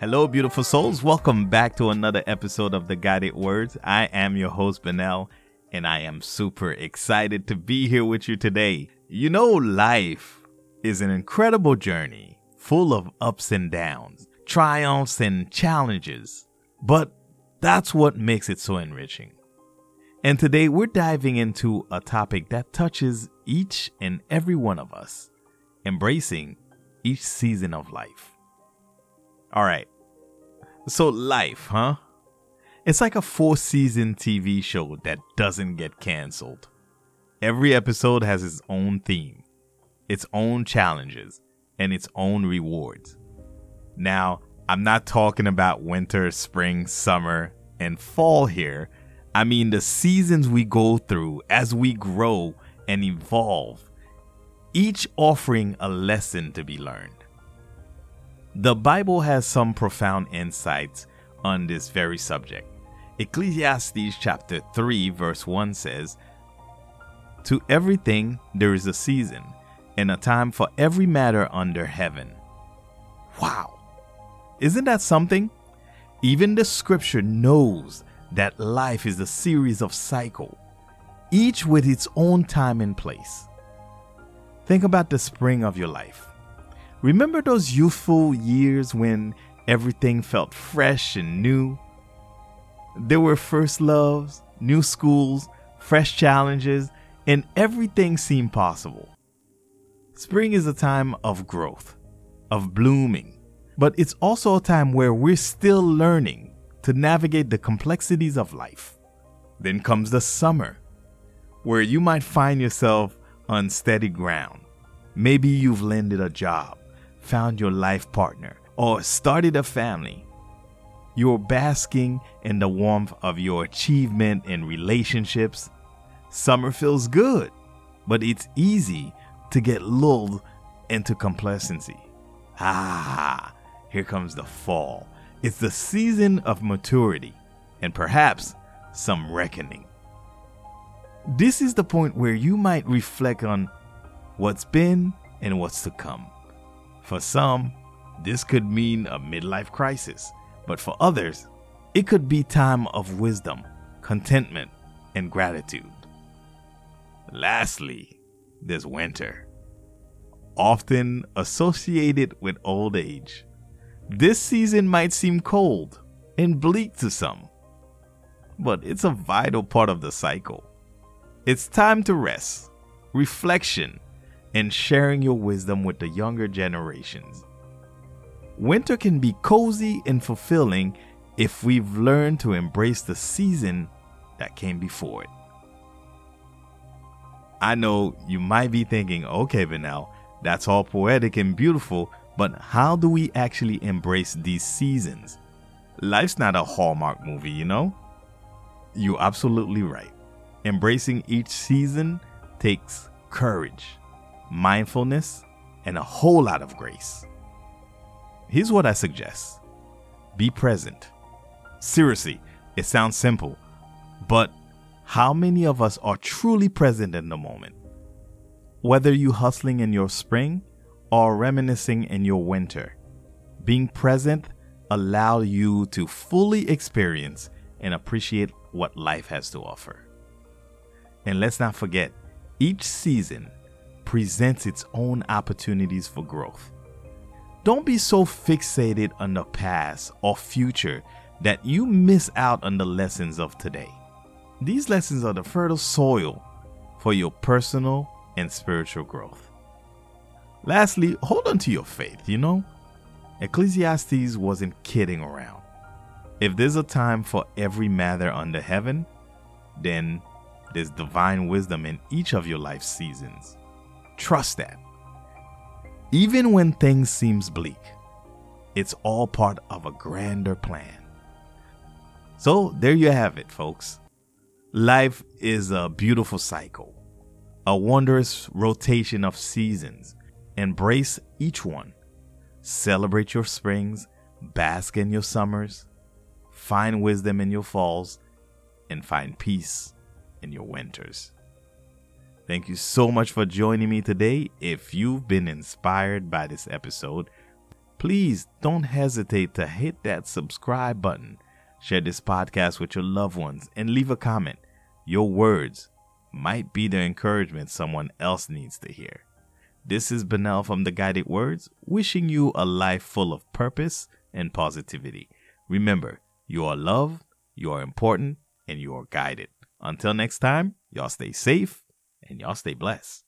Hello, beautiful souls. Welcome back to another episode of the Guided Words. I am your host, Benel, and I am super excited to be here with you today. You know, life is an incredible journey full of ups and downs, triumphs and challenges, but that's what makes it so enriching. And today we're diving into a topic that touches each and every one of us, embracing each season of life. All right. So life, huh? It's like a 4-season TV show that doesn't get canceled. Every episode has its own theme, its own challenges, and its own rewards. Now, I'm not talking about winter, spring, summer, and fall here. I mean the seasons we go through as we grow and evolve, each offering a lesson to be learned. The Bible has some profound insights on this very subject. Ecclesiastes chapter 3 verse 1 says, "To everything there is a season and a time for every matter under heaven." Wow! Isn't that something? Even the scripture knows that life is a series of cycles, each with its own time and place. Think about the spring of your life. Remember those youthful years when everything felt fresh and new? There were first loves, new schools, fresh challenges, and everything seemed possible. Spring is a time of growth, of blooming, but it's also a time where we're still learning to navigate the complexities of life. Then comes the summer, where you might find yourself on steady ground. Maybe you've landed a job, found your life partner, or started a family. You're basking in the warmth of your achievement and relationships. Summer feels good, but it's easy to get lulled into complacency. Here comes the fall. It's the season of maturity and perhaps some reckoning. This is the point where you might reflect on what's been and what's to come. For some, this could mean a midlife crisis, but for others, it could be time of wisdom, contentment, and gratitude. Lastly, there's winter, often associated with old age. This season might seem cold and bleak to some, but it's a vital part of the cycle. It's time to rest, reflection, and sharing your wisdom with the younger generations. Winter can be cozy and fulfilling if we've learned to embrace the season that came before it. I know you might be thinking, okay, Benel, that's all poetic and beautiful, but how do we actually embrace these seasons? Life's not a Hallmark movie, you know? You're absolutely right. Embracing each season takes courage, mindfulness, and a whole lot of grace. Here's what I suggest. Be present. Seriously, it sounds simple, but how many of us are truly present in the moment? Whether you're hustling in your spring or reminiscing in your winter, being present allows you to fully experience and appreciate what life has to offer. And let's not forget, each season presents its own opportunities for growth. Don't be so fixated on the past or future that you miss out on the lessons of today. These lessons are the fertile soil for your personal and spiritual growth. Lastly, hold on to your faith, you know? Ecclesiastes wasn't kidding around. If there's a time for every matter under heaven, then there's divine wisdom in each of your life's seasons. Trust that. Even when things seem bleak, it's all part of a grander plan. So there you have it, folks. Life is a beautiful cycle, a wondrous rotation of seasons. Embrace each one. Celebrate your springs, bask in your summers, find wisdom in your falls, and find peace in your winters. Thank you so much for joining me today. If you've been inspired by this episode, please don't hesitate to hit that subscribe button. Share this podcast with your loved ones and leave a comment. Your words might be the encouragement someone else needs to hear. This is Benel from the Guided Words, wishing you a life full of purpose and positivity. Remember, you are loved, you are important, and you are guided. Until next time, y'all stay safe and y'all stay blessed.